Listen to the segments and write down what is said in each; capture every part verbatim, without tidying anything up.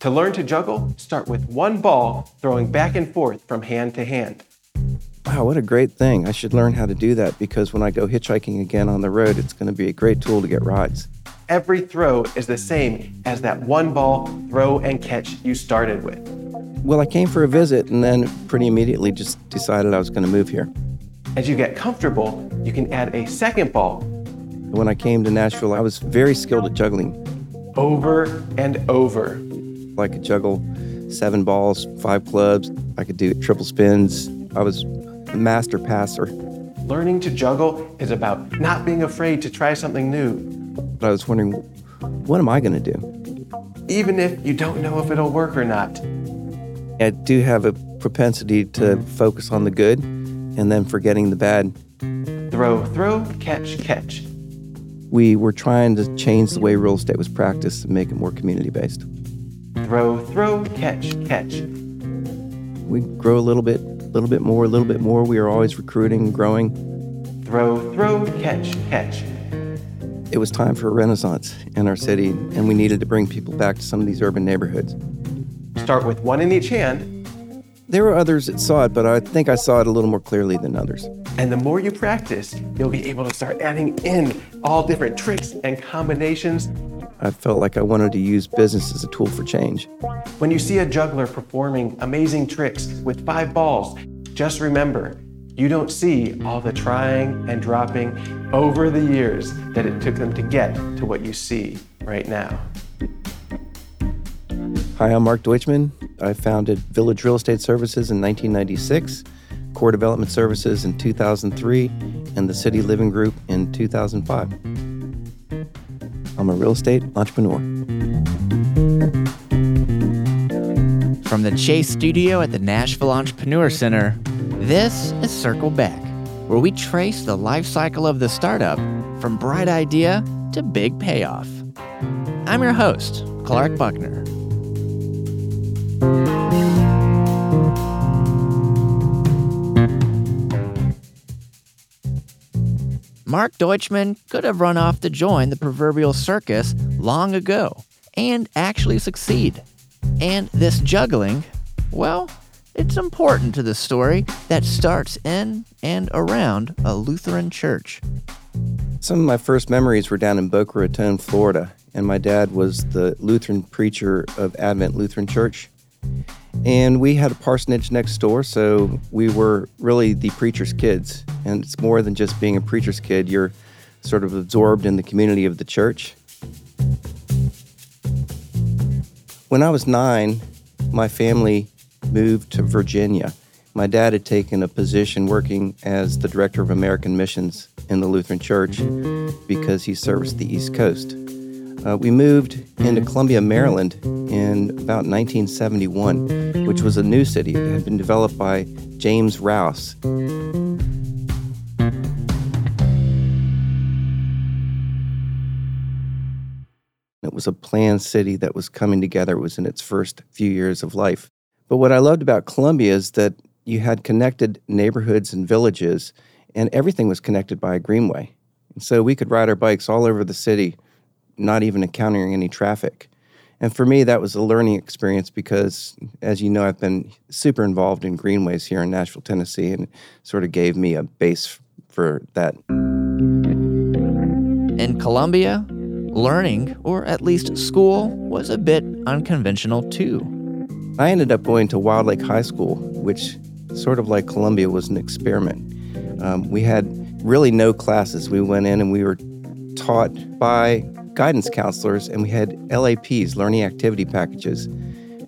To learn to juggle, start with one ball throwing back and forth from hand to hand. Wow, what a great thing. I should learn how to do that because when I go hitchhiking again on the road, it's going to be a great tool to get rides. Every throw is the same as that one ball throw and catch you started with. Well, I came for a visit and then pretty immediately just decided I was going to move here. As you get comfortable, you can add a second ball. When I came to Nashville, I was very skilled at juggling. Over and over. I could juggle seven balls, five clubs. I could do triple spins. I was a master passer. Learning to juggle is about not being afraid to try something new. But I was wondering, what am I going to do? Even if you don't know if it'll work or not. I do have a propensity to focus on the good and then forgetting the bad. Throw, throw, catch, catch. We were trying to change the way real estate was practiced and make it more community-based. Throw, throw, catch, catch. We grow a little bit, a little bit more, a little bit more. We are always recruiting and growing. Throw, throw, catch, catch. It was time for a renaissance in our city, and we needed to bring people back to some of these urban neighborhoods. Start with one in each hand. There were others that saw it, but I think I saw it a little more clearly than others. And the more you practice, you'll be able to start adding in all different tricks and combinations. I felt like I wanted to use business as a tool for change. When you see a juggler performing amazing tricks with five balls, just remember, you don't see all the trying and dropping over the years that it took them to get to what you see right now. Hi, I'm Mark Deutschman. I founded Village Real Estate Services in nineteen ninety-six, Core Development Services in two thousand three, and the City Living Group in two thousand five. I'm a real estate entrepreneur. From the Chase Studio at the Nashville Entrepreneur Center, this is Circle Back, where we trace the life cycle of the startup from bright idea to big payoff. I'm your host, Clark Buckner. Mark Deutschman could have run off to join the proverbial circus long ago and actually succeed. And this juggling, well, it's important to the story that starts in and around a Lutheran church. Some of my first memories were down in Boca Raton, Florida, and my dad was the Lutheran preacher of Advent Lutheran Church. And we had a parsonage next door, so we were really the preacher's kids. And it's more than just being a preacher's kid. You're sort of absorbed in the community of the church. When I was nine, my family moved to Virginia. My dad had taken a position working as the director of American missions in the Lutheran Church because he serviced the East Coast. Uh, we moved into Columbia, Maryland in about nineteen seventy-one, which was a new city. It had been developed by James Rouse. It was a planned city that was coming together. It was in its first few years of life. But what I loved about Columbia is that you had connected neighborhoods and villages, and everything was connected by a greenway. And so we could ride our bikes all over the city, not even encountering any traffic. And for me, that was a learning experience because, as you know, I've been super involved in greenways here in Nashville, Tennessee, and sort of gave me a base for that. In Columbia, learning, or at least school, was a bit unconventional too. I ended up going to Wild Lake High School, which, sort of like Columbia, was an experiment. Um, we had really no classes. We went in and we were taught by guidance counselors, and we had L A Ps, learning activity packages.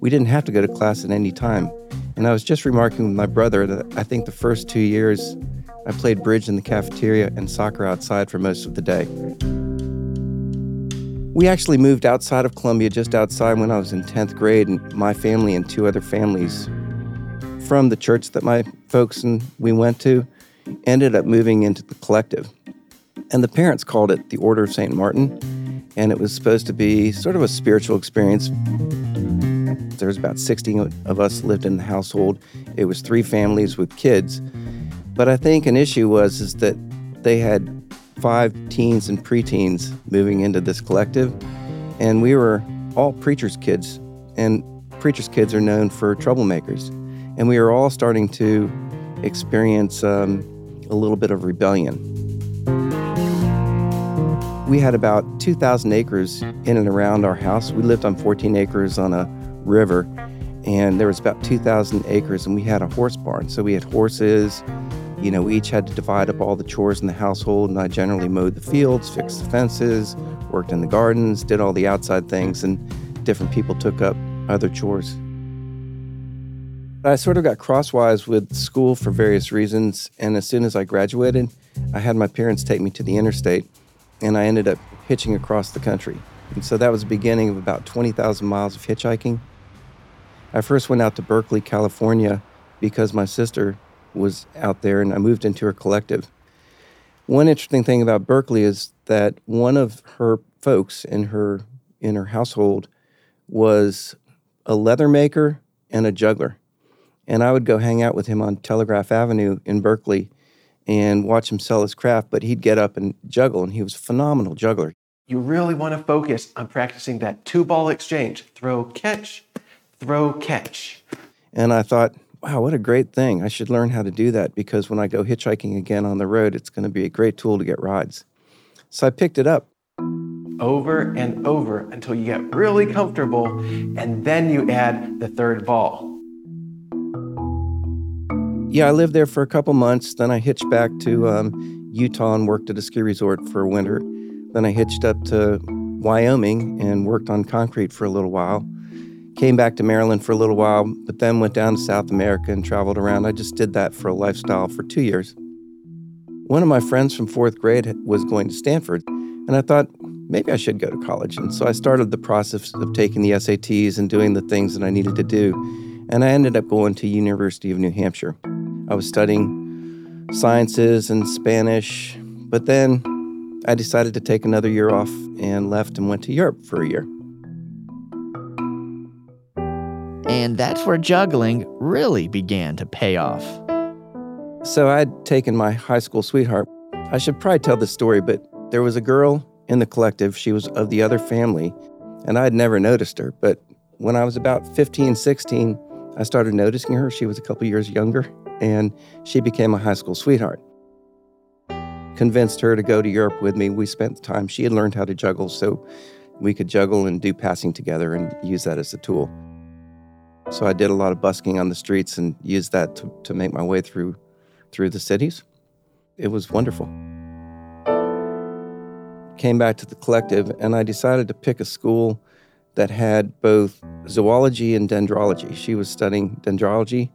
We didn't have to go to class at any time. And I was just remarking with my brother that I think the first two years I played bridge in the cafeteria and soccer outside for most of the day. We actually moved outside of Columbia, just outside, when I was in tenth grade, and my family and two other families from the church that my folks and we went to ended up moving into the collective. And the parents called it the Order of Saint Martin. And it was supposed to be sort of a spiritual experience. There was about sixteen of us lived in the household. It was three families with kids. But I think an issue was is that they had five teens and preteens moving into this collective, and we were all preacher's kids and preachers' kids are known for troublemakers. And we are all starting to experience um, a little bit of rebellion. We had about two thousand acres in and around our house. We lived on fourteen acres on a river, and there was about two thousand acres, and we had a horse barn. So we had horses. You know, we each had to divide up all the chores in the household, and I generally mowed the fields, fixed the fences, worked in the gardens, did all the outside things, and different people took up other chores. I sort of got crosswise with school for various reasons, and as soon as I graduated, I had my parents take me to the interstate, and I ended up hitching across the country. And so that was the beginning of about twenty thousand miles of hitchhiking. I first went out to Berkeley, California, because my sister was out there, and I moved into her collective. One interesting thing about Berkeley is that one of her folks in her in her household was a leather maker and a juggler. And I would go hang out with him on Telegraph Avenue in Berkeley and watch him sell his craft, but he'd get up and juggle, and he was a phenomenal juggler. You really want to focus on practicing that two-ball exchange. Throw, catch, throw, catch. And I thought, wow, what a great thing. I should learn how to do that, because when I go hitchhiking again on the road, it's going to be a great tool to get rides. So I picked it up. Over and over until you get really comfortable, and then you add the third ball. Yeah, I lived there for a couple months. Then I hitched back to um, Utah and worked at a ski resort for a winter. Then I hitched up to Wyoming and worked on concrete for a little while. Came back to Maryland for a little while, but then went down to South America and traveled around. I just did that for a lifestyle for two years. One of my friends from fourth grade was going to Stanford, and I thought, maybe I should go to college. And so I started the process of taking the S A Ts and doing the things that I needed to do. And I ended up going to University of New Hampshire. I was studying sciences and Spanish, but then I decided to take another year off and left and went to Europe for a year. And that's where juggling really began to pay off. So I'd taken my high school sweetheart. I should probably tell this story, but there was a girl in the collective. She was of the other family, and I'd never noticed her. But when I was about fifteen, sixteen, I started noticing her. She was a couple years younger, and she became a high school sweetheart. Convinced her to go to Europe with me. We spent the time. She had learned how to juggle, so we could juggle and do passing together and use that as a tool. So I did a lot of busking on the streets and used that to, to make my way through through the cities. It was wonderful. Came back to the collective, and I decided to pick a school that had both zoology and dendrology. She was studying dendrology,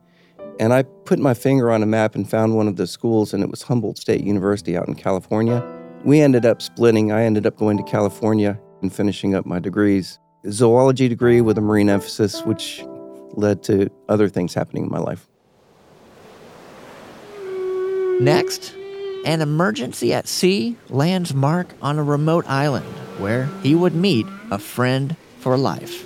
and I put my finger on a map and found one of the schools, and it was Humboldt State University out in California. We ended up splitting. I ended up going to California and finishing up my degrees. A zoology degree with a marine emphasis, which led to other things happening in my life. Next, an emergency at sea lands Mark on a remote island where he would meet a friend for life.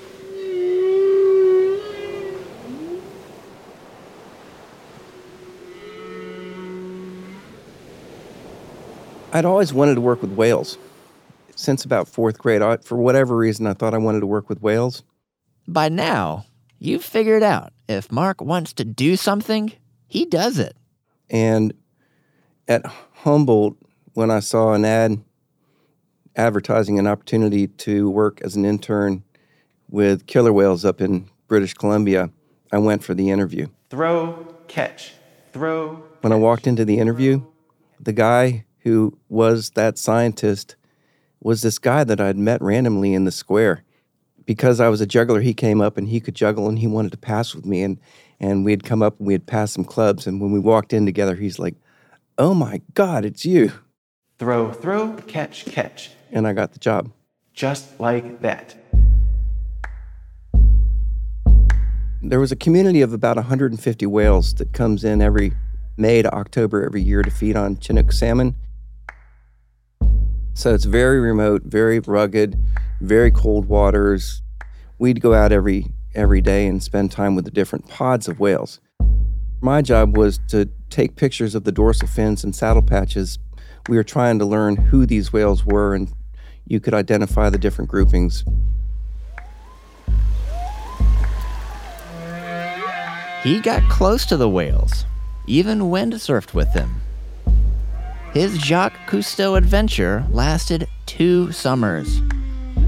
I'd always wanted to work with whales. Since about fourth grade, I, for whatever reason, I thought I wanted to work with whales. By now, you've figured out if Mark wants to do something, he does it. And at Humboldt, when I saw an ad advertising an opportunity to work as an intern with killer whales up in British Columbia, I went for the interview. Throw, catch, throw, catch. When I walked into the interview, the guy who was that scientist was this guy that I'd met randomly in the square. Because I was a juggler, he came up and he could juggle and he wanted to pass with me. And, and we had come up and we had passed some clubs. And when we walked in together, he's like, oh my God, it's you. Throw, throw, catch, catch. And I got the job. Just like that. There was a community of about one hundred fifty whales that comes in every May to October every year to feed on Chinook salmon. So it's very remote, very rugged, very cold waters. We'd go out every every day and spend time with the different pods of whales. My job was to take pictures of the dorsal fins and saddle patches. We were trying to learn who these whales were, and you could identify the different groupings. He got close to the whales, even windsurfed with them. His Jacques Cousteau adventure lasted two summers.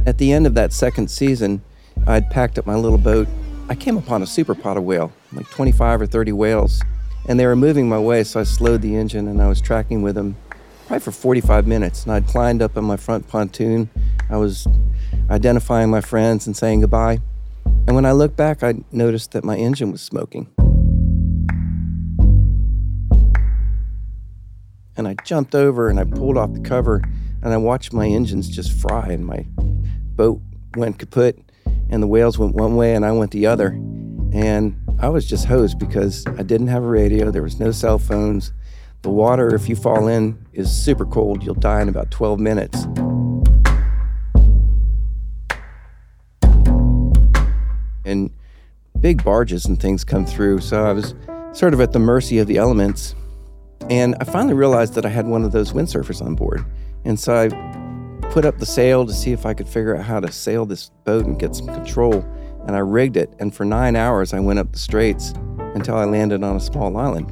At the end of that second season, I'd packed up my little boat. I came upon a super pot of whale, like twenty-five or thirty whales, and they were moving my way, so I slowed the engine and I was tracking with them probably for forty-five minutes, and I'd climbed up on my front pontoon. I was identifying my friends and saying goodbye, and when I looked back, I noticed that my engine was smoking. And I jumped over and I pulled off the cover and I watched my engines just fry, and my boat went kaput and the whales went one way and I went the other. And I was just hosed because I didn't have a radio, there was no cell phones. The water, if you fall in, is super cold. You'll die in about twelve minutes. And big barges and things come through, so I was sort of at the mercy of the elements. And I finally realized that I had one of those windsurfers on board. And so I put up the sail to see if I could figure out how to sail this boat and get some control. And I rigged it. And for nine hours, I went up the straits until I landed on a small island.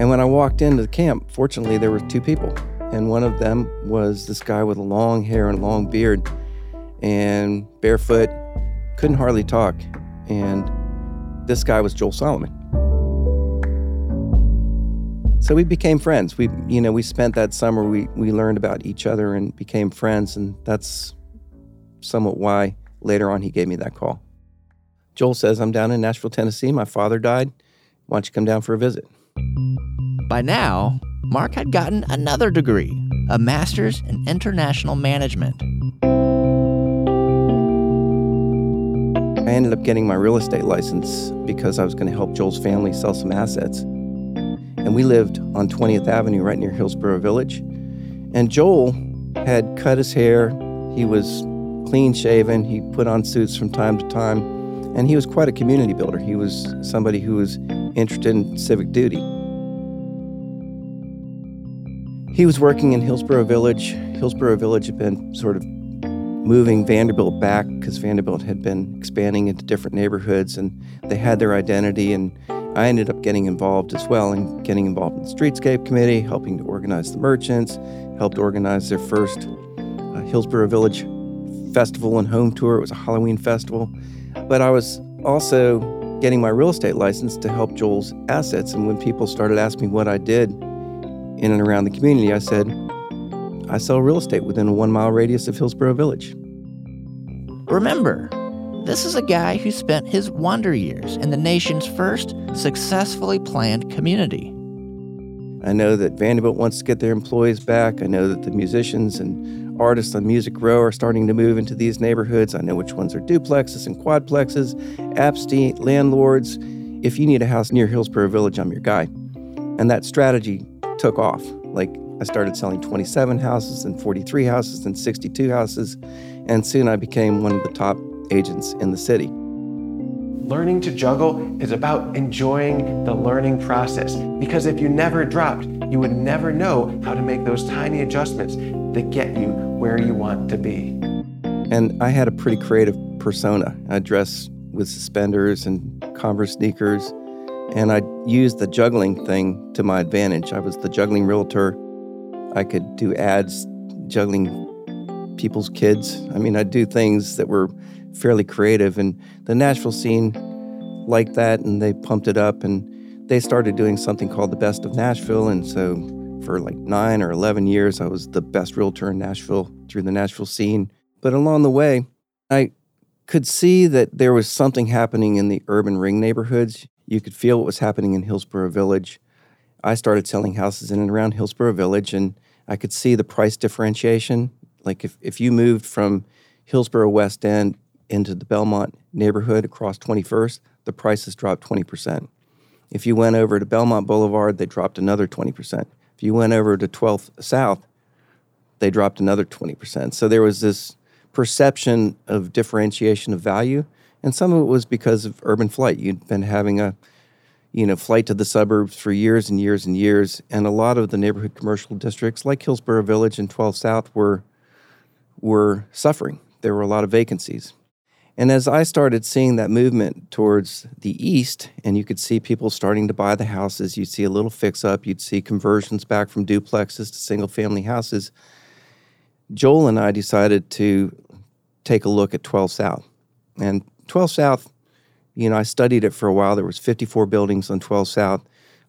And when I walked into the camp, fortunately, there were two people. And one of them was this guy with long hair and long beard and barefoot, couldn't hardly talk. And this guy was Joel Solomon. So we became friends. We, you know, we spent that summer, we, we learned about each other and became friends, and that's somewhat why later on he gave me that call. Joel says, "I'm down in Nashville, Tennessee. My father died. Why don't you come down for a visit?" By now, Mark had gotten another degree, a master's in international management. I ended up getting my real estate license because I was going to help Joel's family sell some assets. And we lived on twentieth avenue right near Hillsboro Village. And Joel had cut his hair. He was clean shaven. He put on suits from time to time. And he was quite a community builder. He was somebody who was interested in civic duty. He was working in Hillsboro Village. Hillsboro Village had been sort of moving Vanderbilt back because Vanderbilt had been expanding into different neighborhoods and they had their identity, and I ended up getting involved as well and getting involved in the Streetscape Committee, helping to organize the merchants, helped organize their first uh, Hillsboro Village festival and home tour. It was a Halloween festival. But I was also getting my real estate license to help Joel's assets. And when people started asking me what I did in and around the community, I said, I sell real estate within a one mile radius of Hillsboro Village. Remember, this is a guy who spent his wonder years in the nation's first successfully planned community. I know that Vanderbilt wants to get their employees back. I know that the musicians and artists on Music Row are starting to move into these neighborhoods. I know which ones are duplexes and quadplexes, absentee landlords. If you need a house near Hillsboro Village, I'm your guy. And that strategy took off. Like, I started selling twenty-seven houses and forty-three houses and sixty-two houses, and soon I became one of the top agents in the city. Learning to juggle is about enjoying the learning process, because if you never dropped, you would never know how to make those tiny adjustments that get you where you want to be. And I had a pretty creative persona. I dressed with suspenders and Converse sneakers, and I used the juggling thing to my advantage. I was the juggling realtor. I could do ads juggling people's kids. I mean, I'd do things that were fairly creative, and the Nashville scene liked that, and they pumped it up, and they started doing something called the Best of Nashville. And so for like nine or eleven years, I was the best realtor in Nashville through the Nashville scene. But along the way, I could see that there was something happening in the urban ring neighborhoods. You could feel what was happening in Hillsboro Village. I started selling houses in and around Hillsboro Village, and I could see the price differentiation. Like if, if you moved from Hillsboro West End into the Belmont neighborhood across twenty-first, the prices dropped twenty percent. If you went over to Belmont Boulevard, they dropped another twenty percent. If you went over to twelfth South, they dropped another twenty percent. So there was this perception of differentiation of value, and some of it was because of urban flight. You'd been having a you know, flight to the suburbs for years and years and years, and a lot of the neighborhood commercial districts like Hillsboro Village and twelfth South were were suffering. There were a lot of vacancies. And as I started seeing that movement towards the east, and you could see people starting to buy the houses, you'd see a little fix-up, you'd see conversions back from duplexes to single-family houses, Joel and I decided to take a look at twelfth South. And twelfth South, you know, I studied it for a while. There was fifty-four buildings on twelfth South.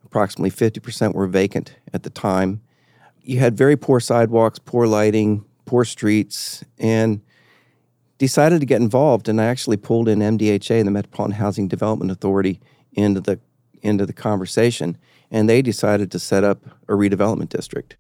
Approximately fifty percent were vacant at the time. You had very poor sidewalks, poor lighting, poor streets, and decided to get involved. And I actually pulled in M D H A, the Metropolitan Housing Development Authority, into the into the conversation, and they decided to set up a redevelopment district.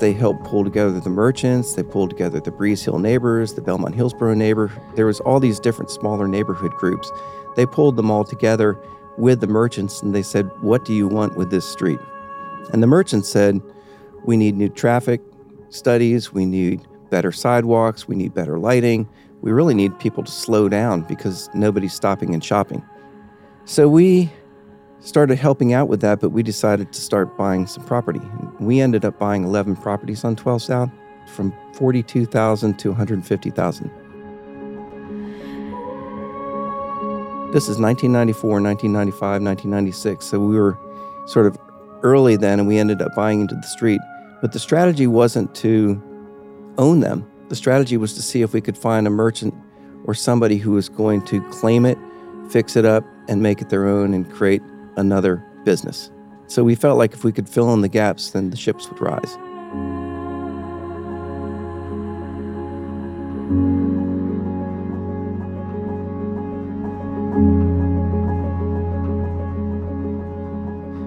They helped pull together the merchants, they pulled together the Breeze Hill neighbors, the Belmont Hillsboro neighbor. There was all these different smaller neighborhood groups. They pulled them all together with the merchants, and they said, "What do you want with this street?" And the merchants said, "We need new traffic studies, we need better sidewalks, we need better lighting. We really need people to slow down because nobody's stopping and shopping." So we started helping out with that, but we decided to start buying some property. We ended up buying eleven properties on twelfth South, from forty-two thousand dollars to one hundred fifty thousand dollars. This is nineteen ninety-four, nineteen ninety-five, nineteen ninety-six, so we were sort of early then, and we ended up buying into the street. But the strategy wasn't to own them. The strategy was to see if we could find a merchant or somebody who was going to claim it, fix it up, and make it their own and create another business. So we felt like if we could fill in the gaps, then the ships would rise.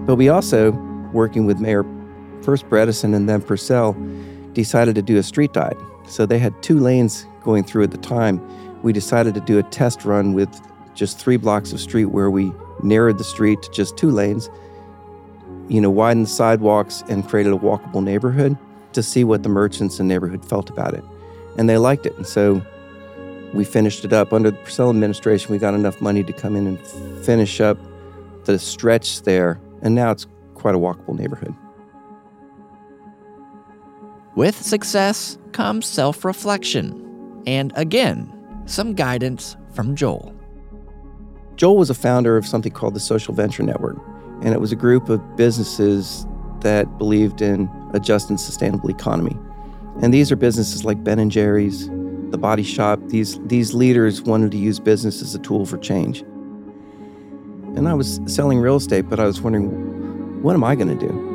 But we also, working with Mayor first Bredesen and then Purcell, decided to do a street diet. So they had two lanes going through at the time. We decided to do a test run with just three blocks of street where we narrowed the street to just two lanes, you know, widened the sidewalks and created a walkable neighborhood to see what the merchants and neighborhood felt about it. And they liked it. And so we finished it up. Under the Purcell administration, we got enough money to come in and finish up the stretch there. And now it's quite a walkable neighborhood. With success comes self-reflection, and again, some guidance from Joel. Joel was a founder of something called the Social Venture Network, and it was a group of businesses that believed in a just and sustainable economy. And these are businesses like Ben and Jerry's, The Body Shop. These, these leaders wanted to use business as a tool for change. And I was selling real estate, but I was wondering, what am I going to do?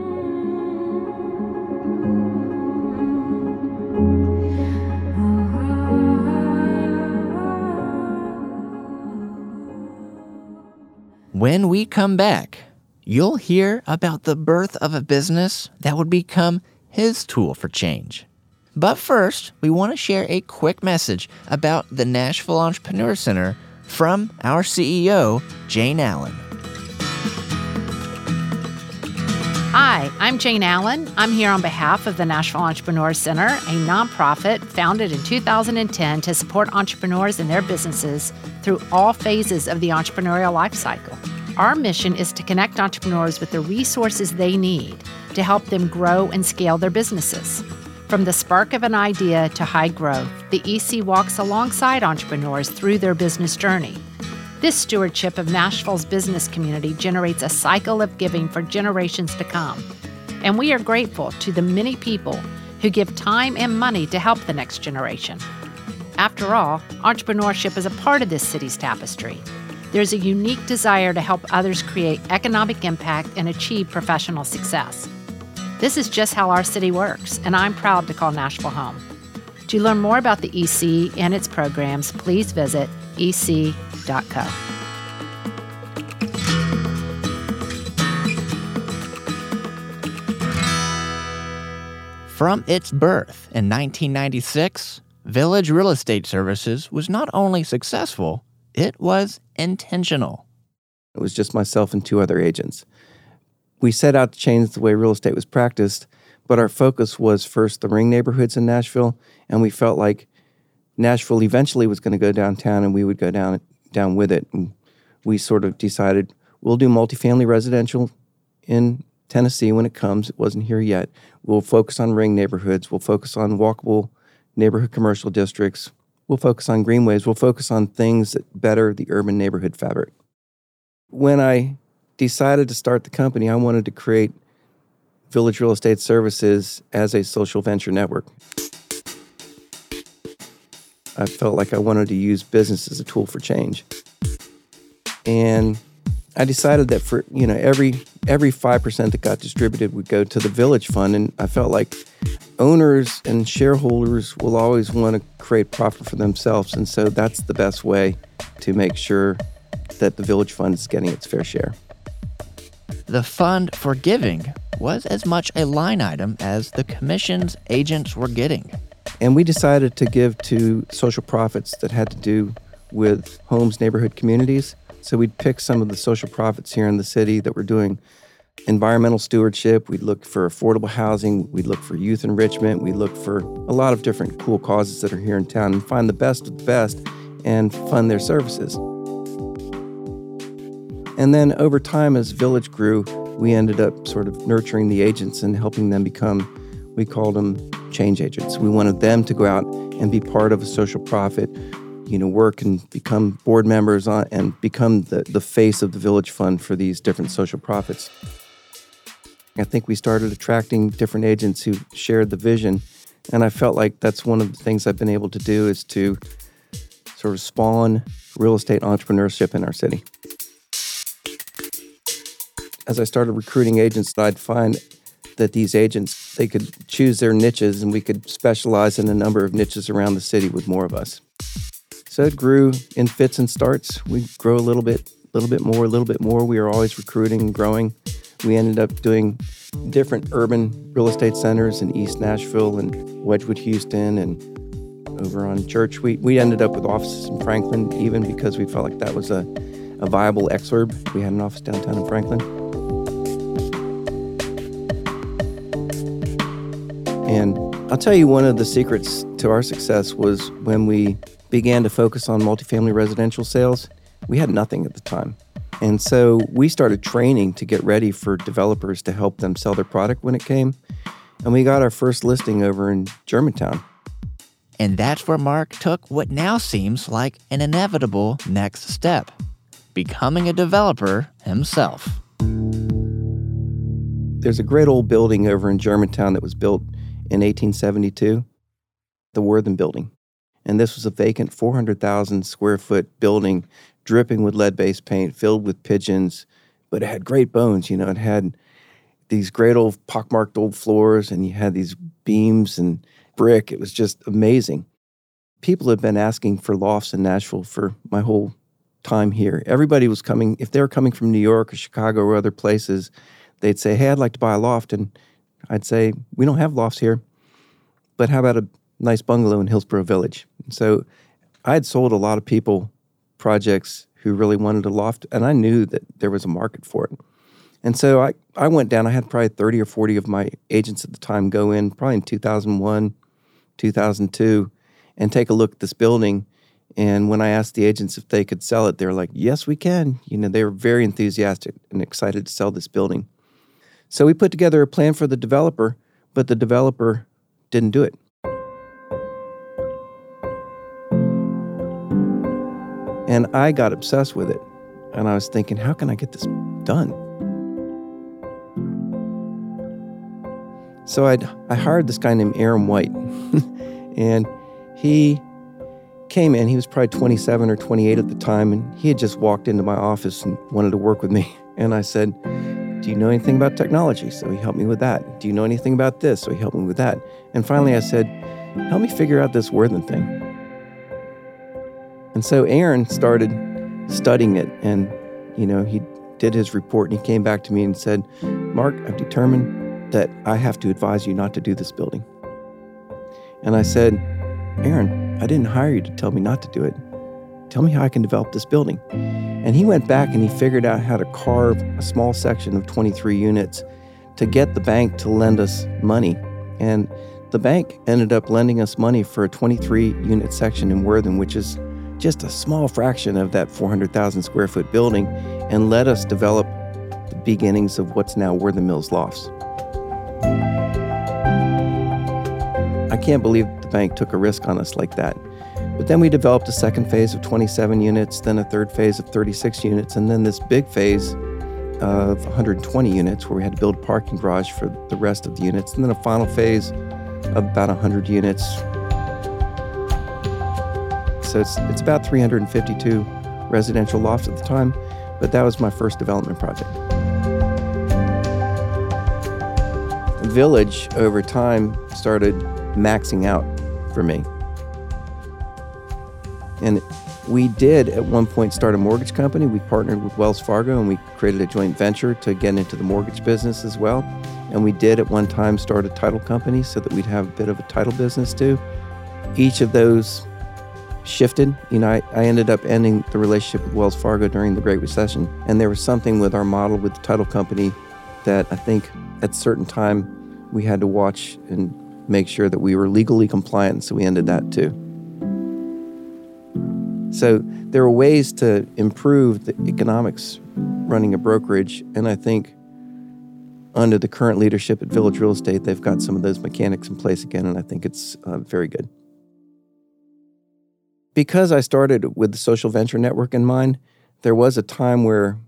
When we come back, you'll hear about the birth of a business that would become his tool for change. But first, we want to share a quick message about the Nashville Entrepreneur Center from our C E O, Jane Allen. Hi, I'm Jane Allen. I'm here on behalf of the Nashville Entrepreneur Center, a nonprofit founded in two thousand ten to support entrepreneurs and their businesses through all phases of the entrepreneurial life cycle. Our mission is to connect entrepreneurs with the resources they need to help them grow and scale their businesses. From the spark of an idea to high growth, the E C walks alongside entrepreneurs through their business journey. This stewardship of Nashville's business community generates a cycle of giving for generations to come. And we are grateful to the many people who give time and money to help the next generation. After all, entrepreneurship is a part of this city's tapestry. There's a unique desire to help others create economic impact and achieve professional success. This is just how our city works, and I'm proud to call Nashville home. To learn more about the E C and its programs, please visit e c dot co. From its birth in nineteen ninety-six, Village Real Estate Services was not only successful, it was intentional. It was just myself and two other agents. We set out to change the way real estate was practiced, but our focus was first the ring neighborhoods in Nashville, and we felt like Nashville eventually was going to go downtown, and we would go down down with it. And we sort of decided, we'll do multifamily residential in Tennessee when it comes. It wasn't here yet. We'll focus on ring neighborhoods. We'll focus on walkable neighborhood commercial districts. We'll focus on greenways. We'll focus on things that better the urban neighborhood fabric. When I decided to start the company, I wanted to create Village Real Estate Services as a social venture network. I felt like I wanted to use business as a tool for change. And I decided that for, you know, every every five percent that got distributed would go to the Village Fund. And I felt like owners and shareholders will always want to create profit for themselves. And so that's the best way to make sure that the Village Fund is getting its fair share. The fund for giving was as much a line item as the commissions agents were getting. And we decided to give to social profits that had to do with homes, neighborhood communities. So we'd pick some of the social profits here in the city that were doing environmental stewardship. We'd look for affordable housing. We'd look for youth enrichment. We'd look for a lot of different cool causes that are here in town and find the best of the best and fund their services. And then over time, as Village grew, we ended up sort of nurturing the agents and helping them become, we called them change agents. We wanted them to go out and be part of a social profit, you know, work and become board members on, and become the, the face of the Village Fund for these different social profits. I think we started attracting different agents who shared the vision. And I felt like that's one of the things I've been able to do is to sort of spawn real estate entrepreneurship in our city. As I started recruiting agents, I'd find that these agents, they could choose their niches and we could specialize in a number of niches around the city with more of us. So it grew in fits and starts. We grow a little bit, a little bit more, a little bit more. We were always recruiting and growing. We ended up doing different urban real estate centers in East Nashville and Wedgewood, Houston, and over on Church. We, we ended up with offices in Franklin, even because we felt like that was a, a viable exurb. We had an office downtown in Franklin. And I'll tell you, one of the secrets to our success was when we began to focus on multifamily residential sales, we had nothing at the time. And so we started training to get ready for developers to help them sell their product when it came. And we got our first listing over in Germantown. And that's where Mark took what now seems like an inevitable next step, becoming a developer himself. There's a great old building over in Germantown that was built in eighteen seventy-two, the Worthen Building. And this was a vacant four hundred thousand square foot building, dripping with lead-based paint, filled with pigeons, but it had great bones, you know. It had these great old pockmarked old floors, and you had these beams and brick. It was just amazing. People have been asking for lofts in Nashville for my whole time here. Everybody was coming, if they were coming from New York or Chicago or other places, they'd say, hey, I'd like to buy a loft. And I'd say, we don't have lofts here, but how about a nice bungalow in Hillsboro Village? And so I had sold a lot of people projects who really wanted a loft, and I knew that there was a market for it. And so I, I went down. I had probably thirty or forty of my agents at the time go in, probably in two thousand one, two thousand two, and take a look at this building. And when I asked the agents if they could sell it, they were like, yes, we can. You know, they were very enthusiastic and excited to sell this building. So we put together a plan for the developer, but the developer didn't do it. And I got obsessed with it. And I was thinking, how can I get this done? So I'd, I hired this guy named Aaron White. And he came in. He was probably twenty-seven or twenty-eight at the time. And he had just walked into my office and wanted to work with me. And I said, do you know anything about technology? So he helped me with that. Do you know anything about this? So he helped me with that. And finally I said, help me figure out this Worthen thing. And so Aaron started studying it, and, you know, he did his report, and he came back to me and said, Mark, I've determined that I have to advise you not to do this building. And I said, Aaron, I didn't hire you to tell me not to do it. Tell me how I can develop this building. And he went back and he figured out how to carve a small section of twenty-three units to get the bank to lend us money. And the bank ended up lending us money for a twenty-three unit section in Worthen, which is just a small fraction of that four hundred thousand square foot building, and let us develop the beginnings of what's now Worthen Mills Lofts. I can't believe the bank took a risk on us like that. But then we developed a second phase of twenty-seven units, then a third phase of thirty-six units, and then this big phase of one hundred twenty units where we had to build a parking garage for the rest of the units, and then a final phase of about one hundred units. So it's, it's about three hundred fifty-two residential lofts at the time, but that was my first development project. The Village, over time, started maxing out for me. And we did, at one point, start a mortgage company. We partnered with Wells Fargo, and we created a joint venture to get into the mortgage business as well. And we did, at one time, start a title company so that we'd have a bit of a title business, too. Each of those shifted. You know, I, I ended up ending the relationship with Wells Fargo during the Great Recession. And there was something with our model with the title company that I think at a certain time we had to watch and make sure that we were legally compliant, so we ended that, too. So there are ways to improve the economics running a brokerage, and I think under the current leadership at Village Real Estate, they've got some of those mechanics in place again, and I think it's uh, very good. Because I started with the Social Venture Network in mind, there was a time where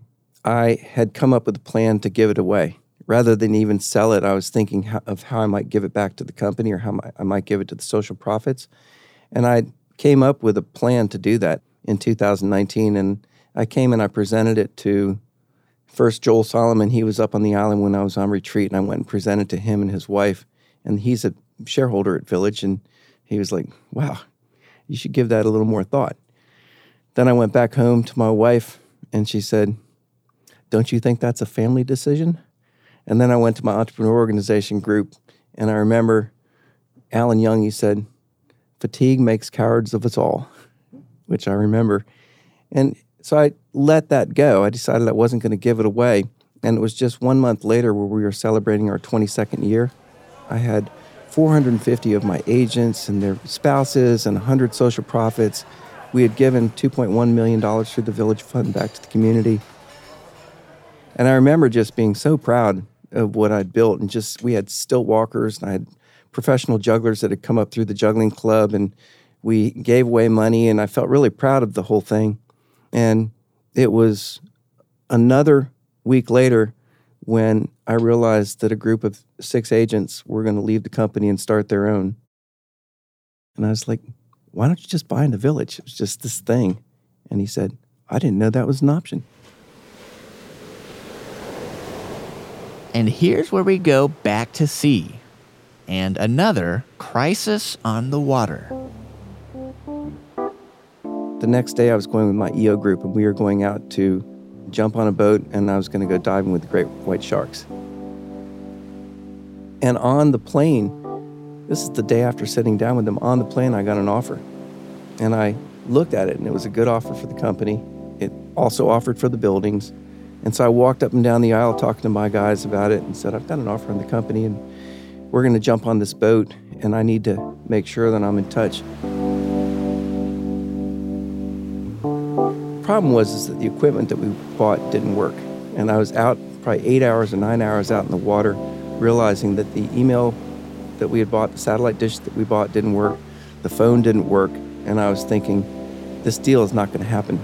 I had come up with a plan to give it away. Rather than even sell it, I was thinking of how I might give it back to the company or how I might give it to the social profits, and I came up with a plan to do that in two thousand nineteen. And I came and I presented it to first Joel Solomon. He was up on the island when I was on retreat, and I went and presented to him and his wife. And he's a shareholder at Village, and he was like, wow, you should give that a little more thought. Then I went back home to my wife, and she said, don't you think that's a family decision? And then I went to my entrepreneur organization group, and I remember Alan Young, he said, fatigue makes cowards of us all, which I remember. And so I let that go. I decided I wasn't going to give it away. And it was just one month later where we were celebrating our twenty-second year. I had four hundred fifty of my agents and their spouses and one hundred social profits. We had given two point one million dollars through the Village Fund back to the community. And I remember just being so proud of what I'd built. And just, we had stilt walkers, and I had professional jugglers that had come up through the juggling club, and we gave away money, and I felt really proud of the whole thing. And it was another week later when I realized that a group of six agents were going to leave the company and start their own. And I was like, why don't you just buy in the Village? It was just this thing. And he said, I didn't know that was an option. And here's where we go back to sea. And another crisis on the water. The next day I was going with my E O group, and we were going out to jump on a boat, and I was going to go diving with the great white sharks. And on the plane, this is the day after sitting down with them, on the plane I got an offer. And I looked at it, and it was a good offer for the company. It also offered for the buildings. And so I walked up and down the aisle talking to my guys about it and said, I've got an offer on the company, and we're going to jump on this boat, and I need to make sure that I'm in touch. The problem was is that the equipment that we bought didn't work, and I was out probably eight hours or nine hours out in the water, realizing that the email that we had bought, the satellite dish that we bought didn't work, the phone didn't work, and I was thinking, this deal is not going to happen.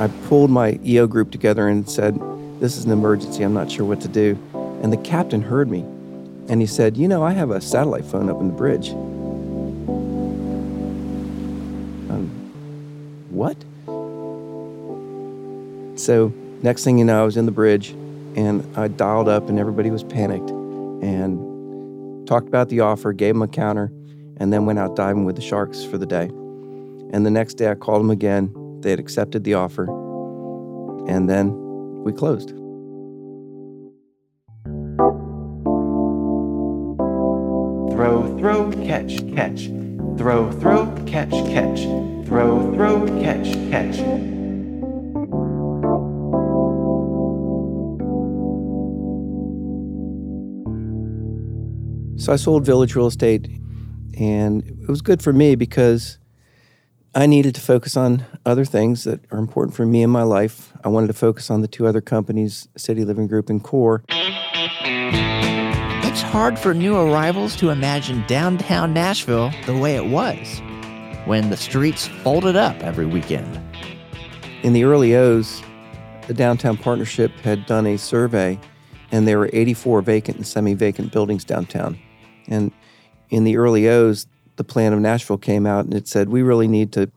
I pulled my E O group together and said, this is an emergency, I'm not sure what to do. And the captain heard me, and he said, you know, I have a satellite phone up in the bridge. Um, what? So next thing you know, I was in the bridge, and I dialed up, and everybody was panicked, and talked about the offer, gave them a counter, and then went out diving with the sharks for the day. And the next day I called them again, they had accepted the offer, and then we closed. Throw, throw, catch, catch. Throw, throw, catch, catch. Throw, throw, catch, catch. So I sold Village Real Estate, and it was good for me because I needed to focus on other things that are important for me in my life. I wanted to focus on the two other companies, City Living Group and Core. That's it's hard for new arrivals to imagine downtown Nashville the way it was when the streets folded up every weekend. In the early O's, the Downtown Partnership had done a survey, and there were eighty-four vacant and semi-vacant buildings downtown. And in the early O's, the plan of Nashville came out, and it said, we really need to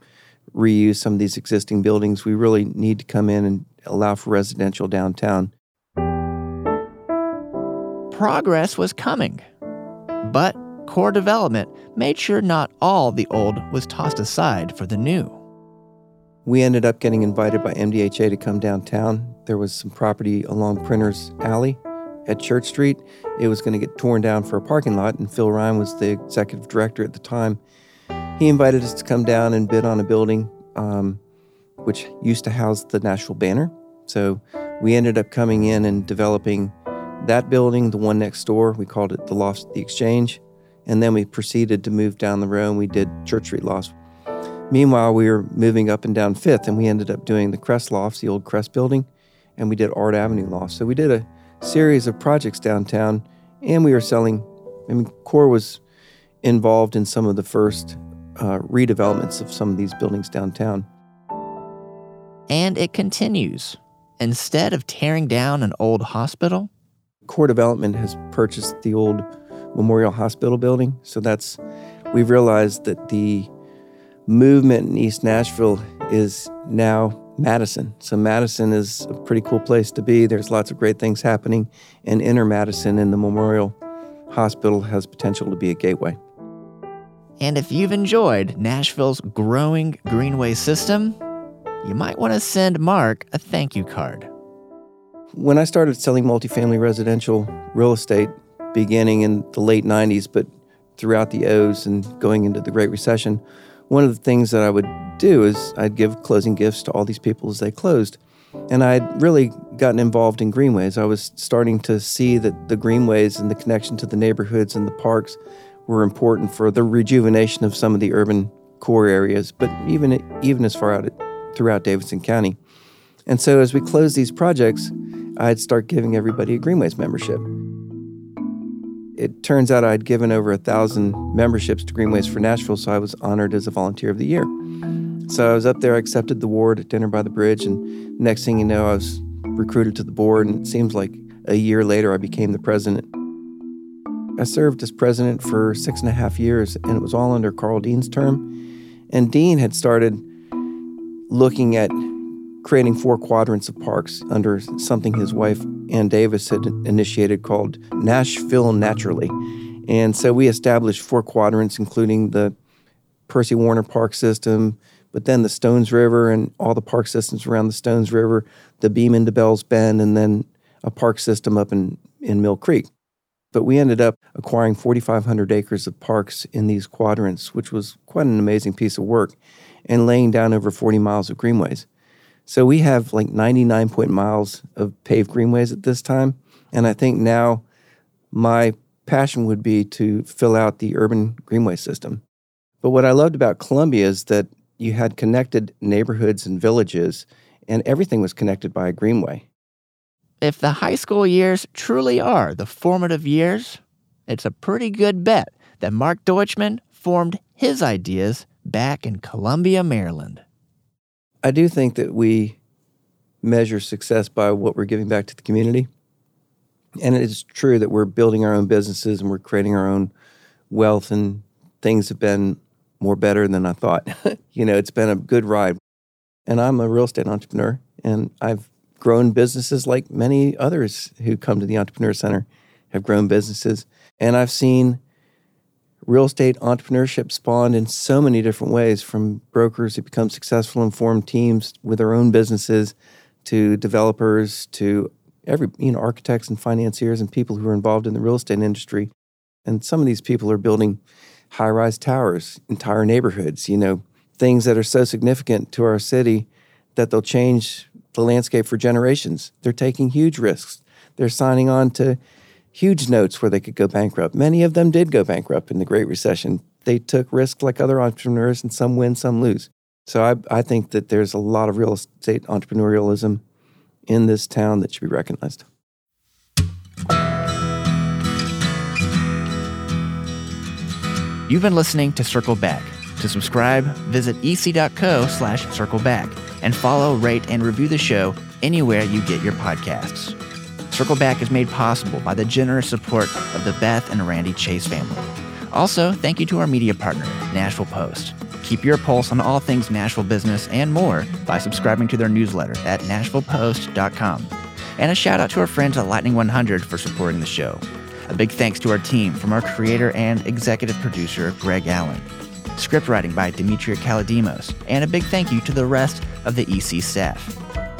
reuse some of these existing buildings. We really need to come in and allow for residential downtown. Progress was coming, but Core Development made sure not all the old was tossed aside for the new. We ended up getting invited by M D H A to come downtown. There was some property along Printer's Alley at Church Street. It was going to get torn down for a parking lot, and Phil Ryan was the executive director at the time. He invited us to come down and bid on a building um, which used to house the Nashville Banner. So we ended up coming in and developing that building, the one next door. We called it the Lofts at the Exchange. And then we proceeded to move down the row, and we did Church Street Lofts. Meanwhile, we were moving up and down Fifth, and we ended up doing the Crest Lofts, the old Crest building, and we did Art Avenue Lofts. So we did a series of projects downtown, and we were selling. I mean, Core was involved in some of the first uh, redevelopments of some of these buildings downtown. And it continues. Instead of tearing down an old hospital, Core Development has purchased the old Memorial Hospital building. So that's, we've realized that the movement in East Nashville is now Madison. So Madison is a pretty cool place to be. There's lots of great things happening. And inner Madison and the Memorial Hospital has potential to be a gateway. And if you've enjoyed Nashville's growing greenway system, you might want to send Mark a thank you card. When I started selling multifamily residential real estate, beginning in the late nineties, but throughout the O's and going into the Great Recession, one of the things that I would do is I'd give closing gifts to all these people as they closed. And I'd really gotten involved in greenways. I was starting to see that the greenways and the connection to the neighborhoods and the parks were important for the rejuvenation of some of the urban core areas, but even even as far out throughout Davidson County. And so as we closed these projects, I'd start giving everybody a greenways membership. It turns out I'd given over a thousand memberships to Greenways for Nashville, so I was honored as a Volunteer of the Year. So I was up there, I accepted the award at Dinner by the Bridge, and next thing you know, I was recruited to the board, and it seems like a year later, I became the president. I served as president for six and a half years, and it was all under Carl Dean's term. And Dean had started looking at creating four quadrants of parks under something his wife, Ann Davis, had initiated called Nashville Naturally. And so we established four quadrants, including the Percy Warner Park system, but then the Stones River and all the park systems around the Stones River, the Beeman to Bell's Bend, and then a park system up in, in Mill Creek. But we ended up acquiring forty-five hundred acres of parks in these quadrants, which was quite an amazing piece of work, and laying down over forty miles of greenways. So we have like ninety-nine point miles of paved greenways at this time. And I think now my passion would be to fill out the urban greenway system. But what I loved about Columbia is that you had connected neighborhoods and villages, and everything was connected by a greenway. If the high school years truly are the formative years, it's a pretty good bet that Mark Deutschman formed his ideas back in Columbia, Maryland. I do think that we measure success by what we're giving back to the community. And it is true that we're building our own businesses and we're creating our own wealth, and things have been more better than I thought. You know, it's been a good ride. And I'm a real estate entrepreneur, and I've grown businesses like many others who come to the Entrepreneur Center have grown businesses. And I've seen real estate entrepreneurship spawned in so many different ways, from brokers who become successful and form teams with their own businesses, to developers, to every you know architects and financiers and people who are involved in the real estate industry. And some of these people are building high-rise towers, entire neighborhoods, you know, things that are so significant to our city that they'll change the landscape for generations. They're taking huge risks. They're signing on to huge notes where they could go bankrupt. Many of them did go bankrupt in the Great Recession. They took risks like other entrepreneurs, and some win, some lose. So I, I think that there's a lot of real estate entrepreneurialism in this town that should be recognized. You've been listening to Circle Back. To subscribe, visit ec.co slash circle back and follow, rate, and review the show anywhere you get your podcasts. Circle Back is made possible by the generous support of the Beth and Randy Chase family. Also, thank you to our media partner, Nashville Post. Keep your pulse on all things Nashville business and more by subscribing to their newsletter at nashville post dot com. And a shout out to our friends at Lightning one hundred for supporting the show. A big thanks to our team from our creator and executive producer, Greg Allen. Script writing by Demetria Kaladimos. And a big thank you to the rest of the E C staff.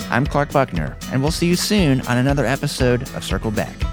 I'm Clark Buckner, and we'll see you soon on another episode of Circle Back.